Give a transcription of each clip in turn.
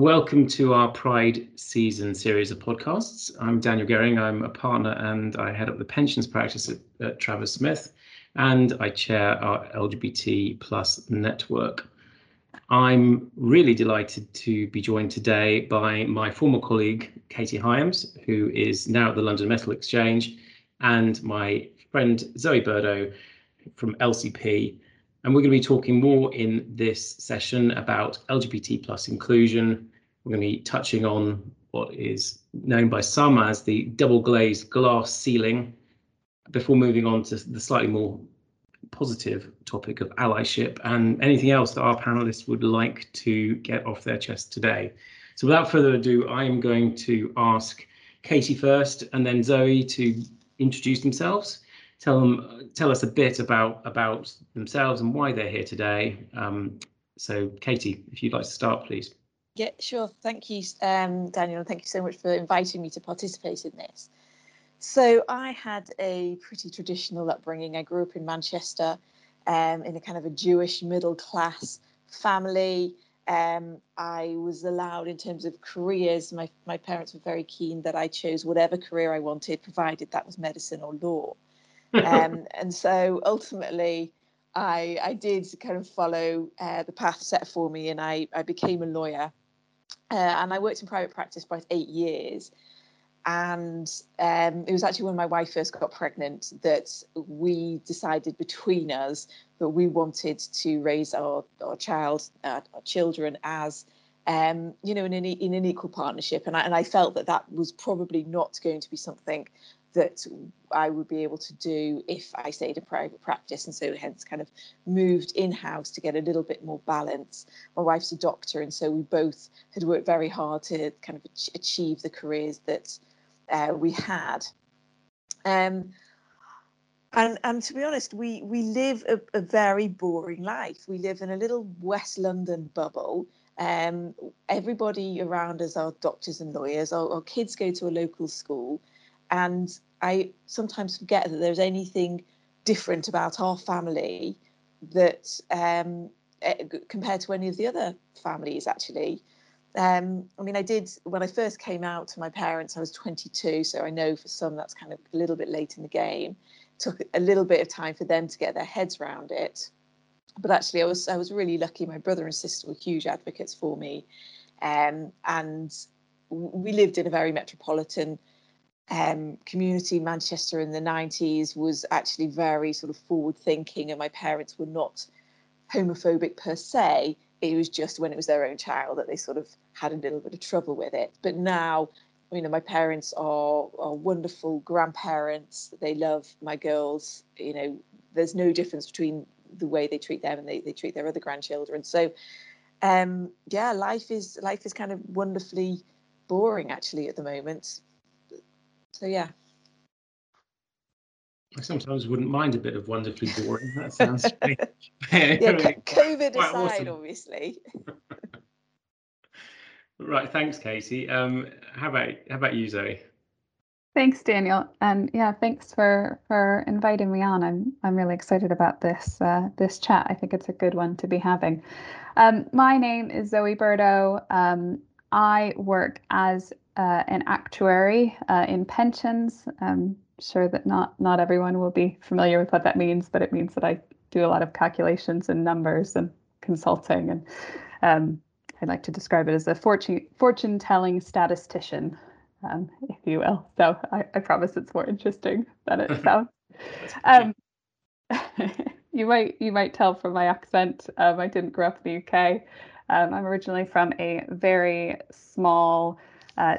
Welcome to our Pride Season series of podcasts. I'm Daniel Gerring. I'm a partner and I head up the pensions practice at Travers Smith, and I chair our LGBT plus network. I'm really delighted to be joined today by my former colleague, Katie Hyams, who is now at the London Metal Exchange, and my friend Zoe Burdo from LCP. And we're going to be talking more in this session about LGBT plus inclusion. We're going to be touching on what is known by some as the double glazed glass ceiling before moving on to the slightly more positive topic of allyship and anything else that our panelists would like to get off their chest today. So without further ado, I am going to ask Katie first and then Zoe to introduce themselves. Tell us a bit about themselves and why they're here today. So Katie, if you'd like to start, please. Yeah, sure. Thank you, Daniel. Thank you so much for inviting me to participate in this. So I had a pretty traditional upbringing. I grew up in Manchester in a kind of a Jewish middle class family. I was allowed, in terms of careers, my parents were very keen that I chose whatever career I wanted, provided that was medicine or law. And so ultimately I did kind of follow the path set for me, and I became a lawyer, and I worked in private practice for 8 years. And it was actually when my wife first got pregnant that we decided between us that we wanted to raise our children as in an equal partnership, and I felt that that was probably not going to be something that I would be able to do if I stayed in private practice, and so hence kind of moved in-house to get a little bit more balance. My wife's a doctor, and so we both had worked very hard to kind of achieve the careers that we had. And to be honest, we live a very boring life. We live in a little West London bubble. Everybody around us are doctors and lawyers. Our kids go to a local school. And I sometimes forget that there's anything different about our family that compared to any of the other families, actually. I did, when I first came out to my parents, I was 22. So I know for some that's kind of a little bit late in the game. It took a little bit of time for them to get their heads around it. But actually, I was really lucky. My brother and sister were huge advocates for me. And we lived in a very metropolitan community. Manchester in the 90s was actually very sort of forward thinking, and my parents were not homophobic per se. It was just when it was their own child that they sort of had a little bit of trouble with it. But now, my parents are wonderful grandparents. They love my girls. There's no difference between the way they treat them and they treat their other grandchildren. So life is kind of wonderfully boring actually at the moment. So, yeah. I sometimes wouldn't mind a bit of wonderfully boring. That sounds strange. Yeah, COVID aside, awesome. Obviously. Right, thanks, Katie. How about you, Zoe? Thanks, Daniel. And thanks for inviting me on. I'm really excited about this chat. I think it's a good one to be having. My name is Zoe Burdo. I work as an actuary in pensions. I'm sure that not everyone will be familiar with what that means, but it means that I do a lot of calculations and numbers and consulting, and I'd like to describe it as a fortune-telling statistician, if you will. So I promise it's more interesting than it sounds. You might tell from my accent, I didn't grow up in the UK. I'm originally from a very small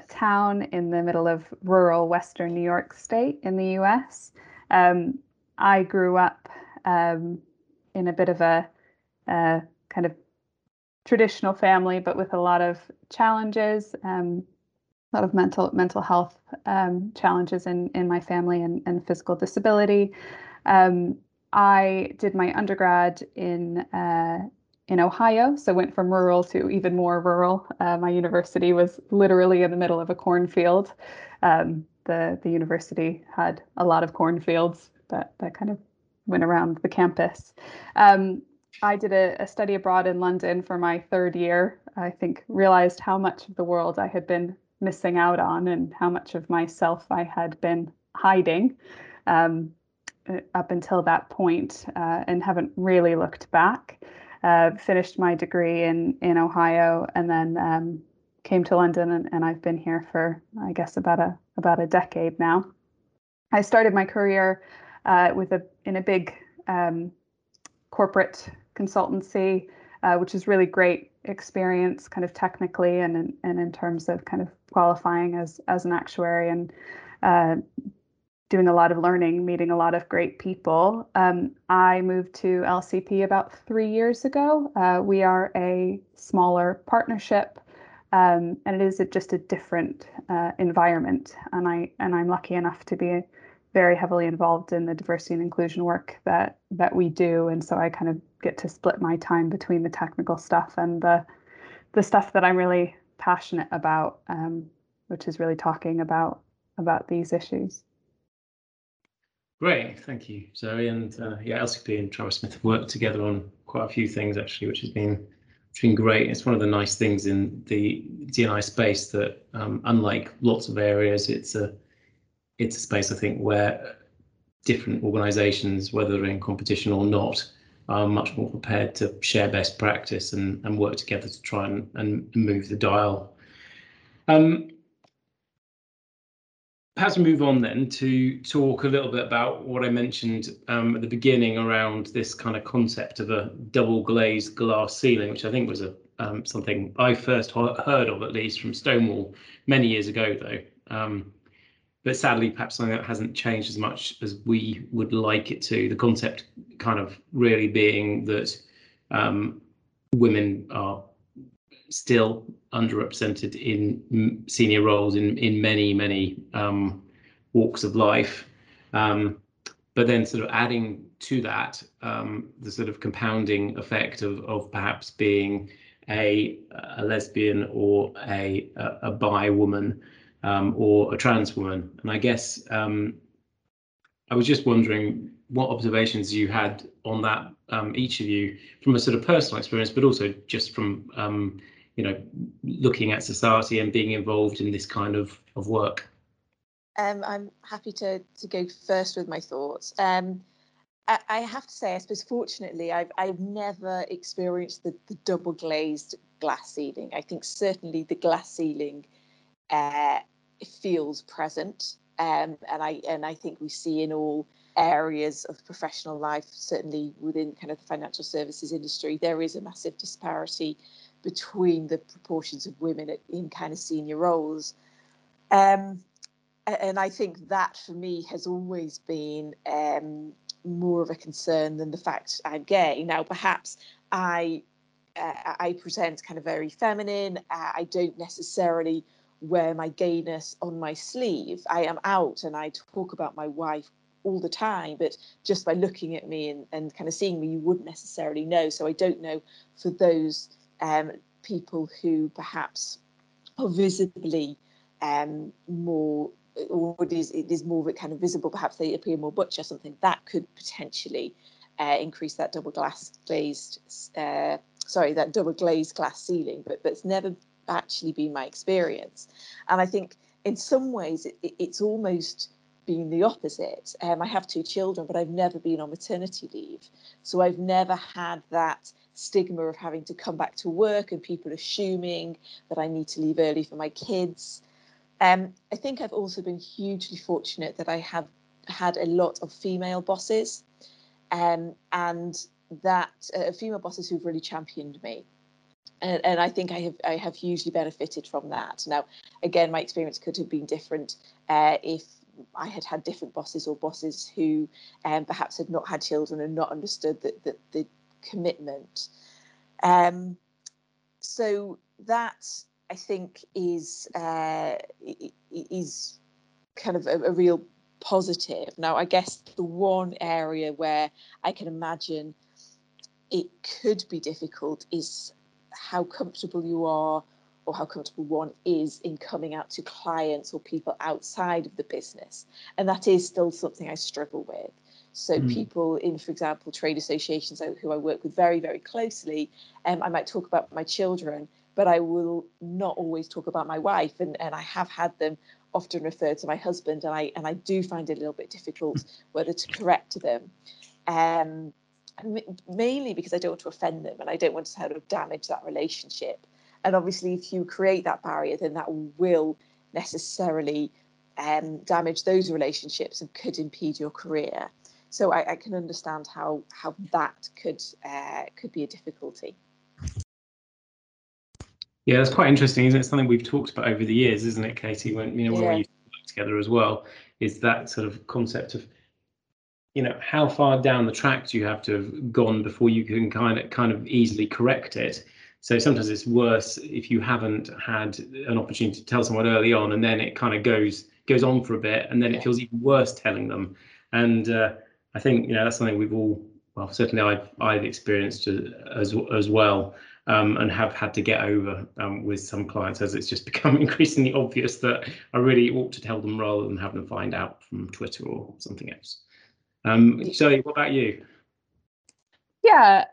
town in the middle of rural Western New York State in the US. I grew up in a bit of a kind of traditional family, but with a lot of challenges, a lot of mental health challenges in my family and physical disability. I did my undergrad in Ohio, so went from rural to even more rural. My university was literally in the middle of a cornfield. The university had a lot of cornfields that kind of went around the campus. I did a study abroad in London for my third year. I think realized how much of the world I had been missing out on and how much of myself I had been hiding up until that point, and haven't really looked back. Finished my degree in Ohio, and then came to London, and I've been here for, I guess, about a decade now. I started my career in a big corporate consultancy, which is really great experience, kind of technically and in terms of kind of qualifying as an actuary, and doing a lot of learning, meeting a lot of great people. I moved to LCP about 3 years ago. We are a smaller partnership, and it is just a different environment. And I'm lucky enough to be very heavily involved in the diversity and inclusion work that we do, and so I kind of get to split my time between the technical stuff and the stuff that I'm really passionate about, which is really talking about these issues. Great, thank you, Zoe. And LCP and Travers Smith have worked together on quite a few things, actually, which has been great. It's one of the nice things in the D&I space that, unlike lots of areas, it's a space, I think, where different organisations, whether they're in competition or not, are much more prepared to share best practice and work together to try and move the dial. Perhaps move on then to talk a little bit about what I mentioned at the beginning around this kind of concept of a double glazed glass ceiling, which I think was something I first heard of, at least from Stonewall many years ago, though. But sadly, perhaps something that hasn't changed as much as we would like it to. The concept kind of really being that women are still underrepresented in senior roles in many walks of life, but then sort of adding to that the sort of compounding effect of perhaps being a lesbian or a bi woman or a trans woman. And I guess I was just wondering what observations you had on that, each of you, from a sort of personal experience, but also just from looking at society and being involved in this kind of work. I'm happy to go first with my thoughts. I have to say, I suppose, fortunately, I've never experienced the double glazed glass ceiling. I think certainly the glass ceiling feels present, and I think we see in all areas of professional life, certainly within kind of the financial services industry, there is a massive disparity between the proportions of women in kind of senior roles, and I think that for me has always been more of a concern than the fact I'm gay. Now, perhaps I present kind of very feminine. I don't necessarily wear my gayness on my sleeve. I am out and I talk about my wife all the time, but just by looking at me and kind of seeing me, you wouldn't necessarily know. So I don't know for those people who perhaps are visibly more, or it is more kind of visible, perhaps they appear more butch or something, that could potentially increase that double glazed glass ceiling, but it's never actually been my experience. And I think in some ways it's almost been the opposite. I have two children, but I've never been on maternity leave, so I've never had that stigma of having to come back to work and people assuming that I need to leave early for my kids. I think I've also been hugely fortunate that I have had a lot of female bosses, and that female bosses who've really championed me. And I think I have hugely benefited from that. Now, again, my experience could have been different if I had different bosses, or bosses who perhaps had not had children and not understood that the commitment. So that, I think, is kind of a real positive. Now, I guess the one area where I can imagine it could be difficult is how comfortable you are, or how comfortable one is, in coming out to clients or people outside of the business. And that is still something I struggle with. So people in, for example, trade associations who I work with very, very closely, I might talk about my children, but I will not always talk about my wife. And I have had them often refer to my husband, and I do find it a little bit difficult whether to correct them. Mainly because I don't want to offend them and I don't want to sort of damage that relationship. And obviously, if you create that barrier, then that will necessarily damage those relationships and could impede your career. So I can understand how that could be a difficulty. Yeah, that's quite interesting, isn't it? Something we've talked about over the years, isn't it, Katie? When we used to work together as well, is that sort of concept of, you know, how far down the track do you have to have gone before you can kind of easily correct it? So sometimes it's worse if you haven't had an opportunity to tell someone early on, and then it kind of goes on for a bit, and then it feels even worse telling them. And I think, you know, that's something we've all, well, certainly I've experienced as well, and have had to get over with some clients, as it's just become increasingly obvious that I really ought to tell them rather than have them find out from Twitter or something else. Zoe, what about you? Yeah,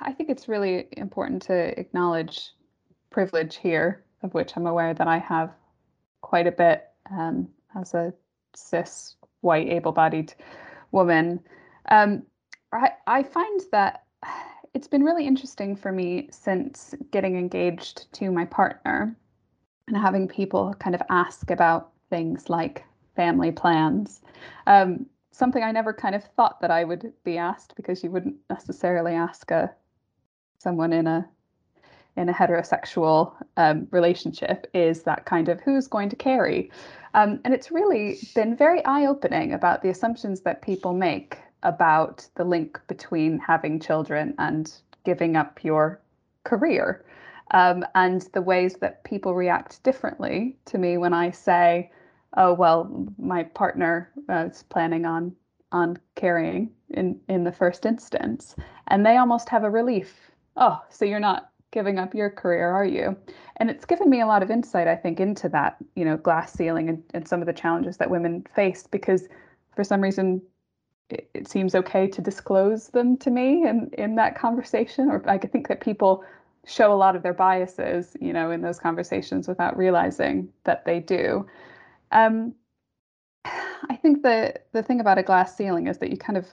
I think it's really important to acknowledge privilege here, of which I'm aware that I have quite a bit as a cis, white, able-bodied woman. I find that it's been really interesting for me since getting engaged to my partner and having people kind of ask about things like family plans. Something I never kind of thought that I would be asked, because you wouldn't necessarily ask someone in a heterosexual relationship, is that kind of who's going to carry. And it's really been very eye-opening about the assumptions that people make about the link between having children and giving up your career, and the ways that people react differently to me when I say, oh, well, my partner is planning on carrying in the first instance. And they almost have a relief. Oh, so you're not giving up your career, are you? And it's given me a lot of insight, I think, into that, you know, glass ceiling and some of the challenges that women face, because for some reason, it seems okay to disclose them to me in that conversation. Or I think that people show a lot of their biases, you know, in those conversations without realizing that they do. I think the thing about a glass ceiling is that you kind of,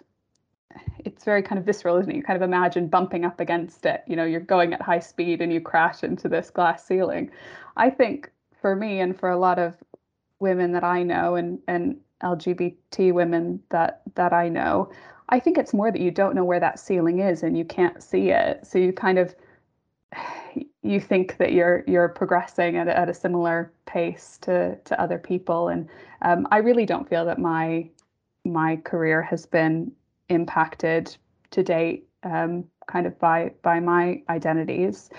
it's very kind of visceral, isn't it? You kind of imagine bumping up against it. You know, you're going at high speed and you crash into this glass ceiling. I think for me and for a lot of women that I know and LGBT women that I know, I think it's more that you don't know where that ceiling is and you can't see it. So you kind of, you think that you're progressing at a similar pace to other people. And I really don't feel that my career has been impacted to date kind of by my identities.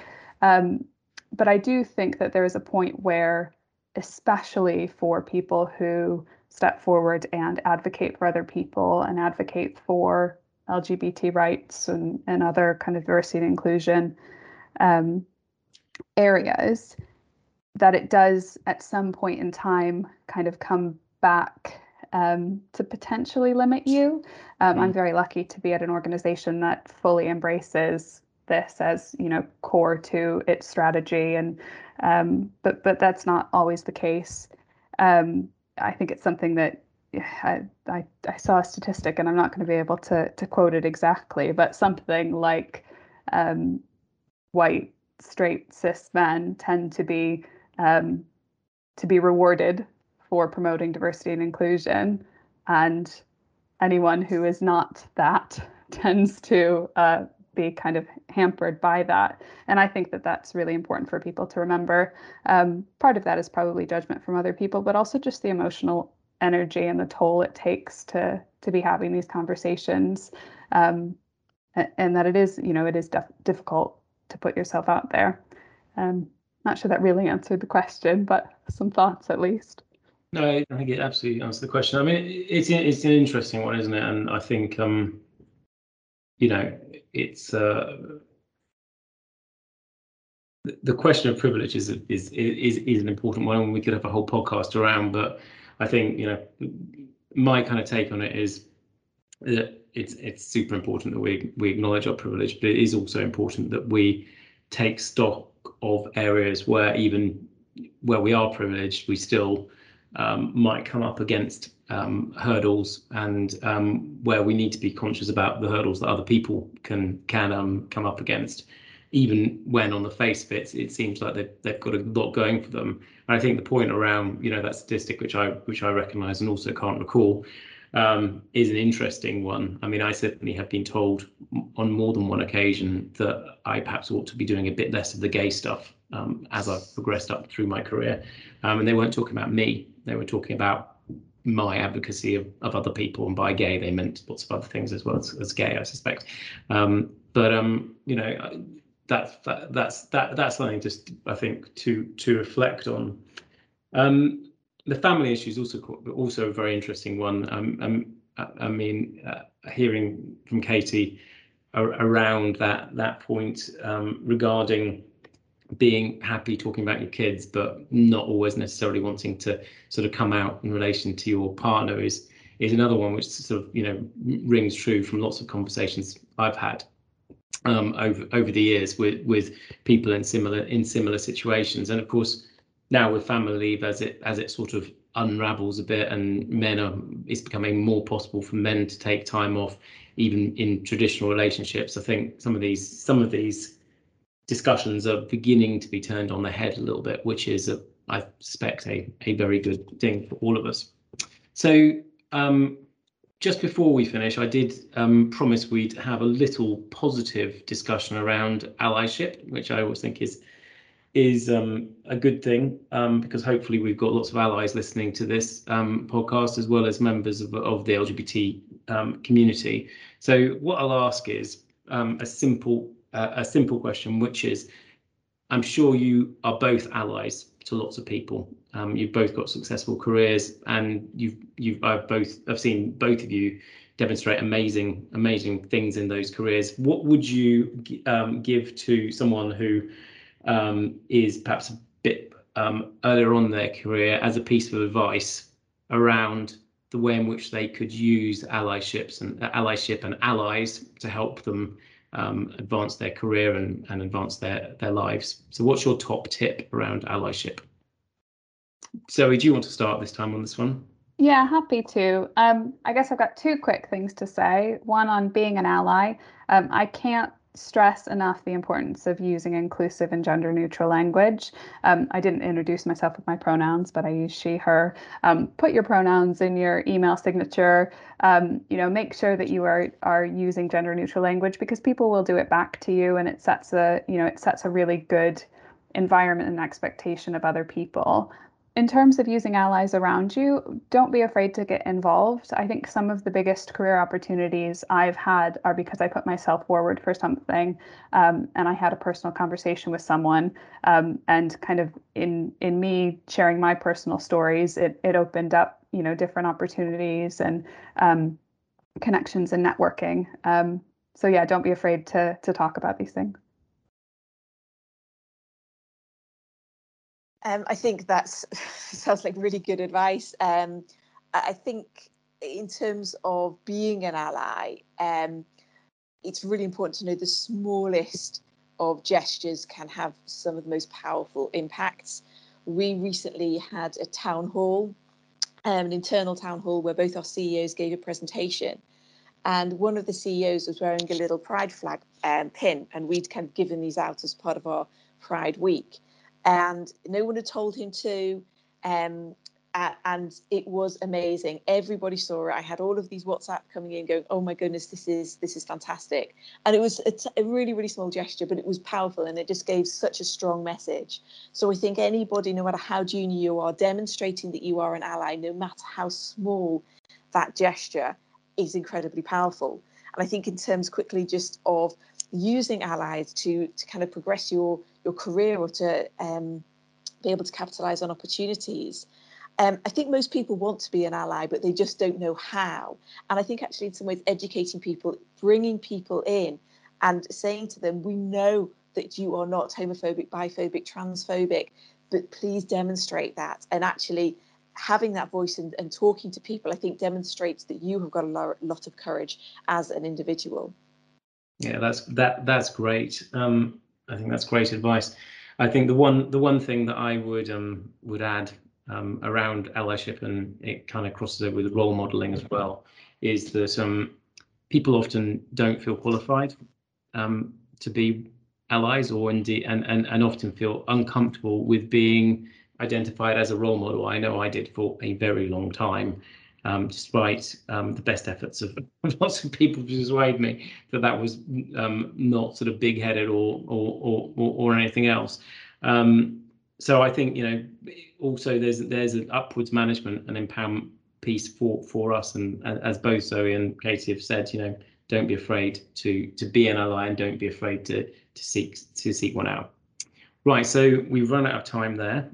But I do think that there is a point where, especially for people who step forward and advocate for other people and advocate for LGBT rights and other kind of diversity and inclusion areas, that it does at some point in time kind of come back to potentially limit you. I'm very lucky to be at an organization that fully embraces this as, you know, core to its strategy, and but that's not always the case. I think it's something that I saw a statistic, and I'm not going to be able to quote it exactly, but something like white, straight, cis men tend to be rewarded for promoting diversity and inclusion, and anyone who is not that tends to be kind of hampered by that. And I think that that's really important for people to remember. Part of that is probably judgment from other people, but also just the emotional energy and the toll it takes to be having these conversations, and that it is, you know, it is difficult to put yourself out there. Not sure that really answered the question, but some thoughts at least. No, I think it absolutely answers the question. I mean, it's an interesting one, isn't it? And I think, you know, it's the question of privilege is an important one, and we could have a whole podcast around. But I think, you know, my kind of take on it is, it's super important that we acknowledge our privilege, but it is also important that we take stock of areas where even where we are privileged, we still might come up against hurdles, and where we need to be conscious about the hurdles that other people can come up against, even when on the face of it, it seems like they've got a lot going for them. And I think the point around, you know, that statistic, which I recognise and also can't recall, is an interesting one. I mean, I certainly have been told on more than one occasion that I perhaps ought to be doing a bit less of the gay stuff as I've progressed up through my career. And they weren't talking about me. They were talking about my advocacy of other people, and by gay, they meant lots of other things as well as gay, I suspect. You know, that's something just, I think, to reflect on. The family issue is also a very interesting one. Hearing from Katie around that point regarding being happy talking about your kids, but not always necessarily wanting to sort of come out in relation to your partner is another one which sort of, you know, rings true from lots of conversations I've had over the years with people in similar situations. And of course, now with family leave, as it sort of unravels a bit, and it's becoming more possible for men to take time off, even in traditional relationships. I think some of these discussions are beginning to be turned on the head a little bit, which is, I suspect, a very good thing for all of us. So just before we finish, I did promise we'd have a little positive discussion around allyship, which I always think is a good thing, because hopefully we've got lots of allies listening to this podcast, as well as members of the LGBT community. So what I'll ask is a simple question, which is, I'm sure you are both allies to lots of people. You've both got successful careers, and I've seen both of you demonstrate amazing things in those careers. What would you give to someone who is perhaps a bit earlier on in their career as a piece of advice around the way in which they could use allyship and allies to help them advance their career and advance their lives? So what's your top tip around allyship? Zoe, do you want to start this time on this one? Yeah, happy to. I guess I've got two quick things to say. One on being an ally. I can't stress enough the importance of using inclusive and gender neutral language. I didn't introduce myself with my pronouns, but I use she, her. Put your pronouns in your email signature. You know, make sure that you are using gender neutral language, because people will do it back to you, and it sets a really good environment and expectation of other people. In terms of using allies around you, don't be afraid to get involved. I think some of the biggest career opportunities I've had are because I put myself forward for something, and I had a personal conversation with someone, and kind of in me sharing my personal stories, it opened up, you know, different opportunities and connections and networking. So yeah, don't be afraid to talk about these things. I think that sounds like really good advice. I think in terms of being an ally, it's really important to know the smallest of gestures can have some of the most powerful impacts. We recently had a town hall, an internal town hall, where both our CEOs gave a presentation, and one of the CEOs was wearing a little pride flag pin, and we'd kind of given these out as part of our Pride Week. And no one had told him to, and it was amazing. Everybody saw it. I had all of these WhatsApp coming in going, oh my goodness, this is fantastic. And it was a really, really small gesture, but it was powerful, and it just gave such a strong message. So I think anybody, no matter how junior you are, demonstrating that you are an ally, no matter how small that gesture, is incredibly powerful. And I think in terms quickly just of using allies to kind of progress your career, or to be able to capitalise on opportunities. I think most people want to be an ally, but they just don't know how. And I think actually in some ways educating people, bringing people in and saying to them, we know that you are not homophobic, biphobic, transphobic, but please demonstrate that. And actually having that voice and talking to people, I think, demonstrates that you have got a lot of courage as an individual. Yeah, that's great. I think that's great advice. I think the one thing that I would add around allyship, and it kind of crosses over with role modelling as well, is that people often don't feel qualified to be allies, or indeed, and often feel uncomfortable with being identified as a role model. I know I did for a very long time, despite the best efforts of lots of people to persuade me that was not sort of big-headed or anything else. So I think, you know, also there's an upwards management and empowerment piece for us, and as both Zoe and Katie have said, you know, don't be afraid to be an ally, and don't be afraid to seek one out. Right, so we've run out of time there.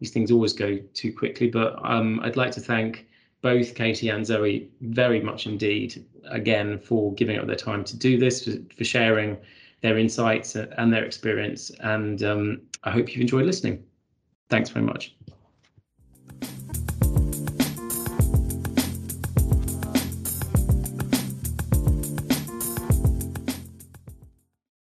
These things always go too quickly, but I'd like to thank both Katie and Zoe very much indeed, again, for giving up their time to do this, for sharing their insights and their experience. And I hope you've enjoyed listening. Thanks very much.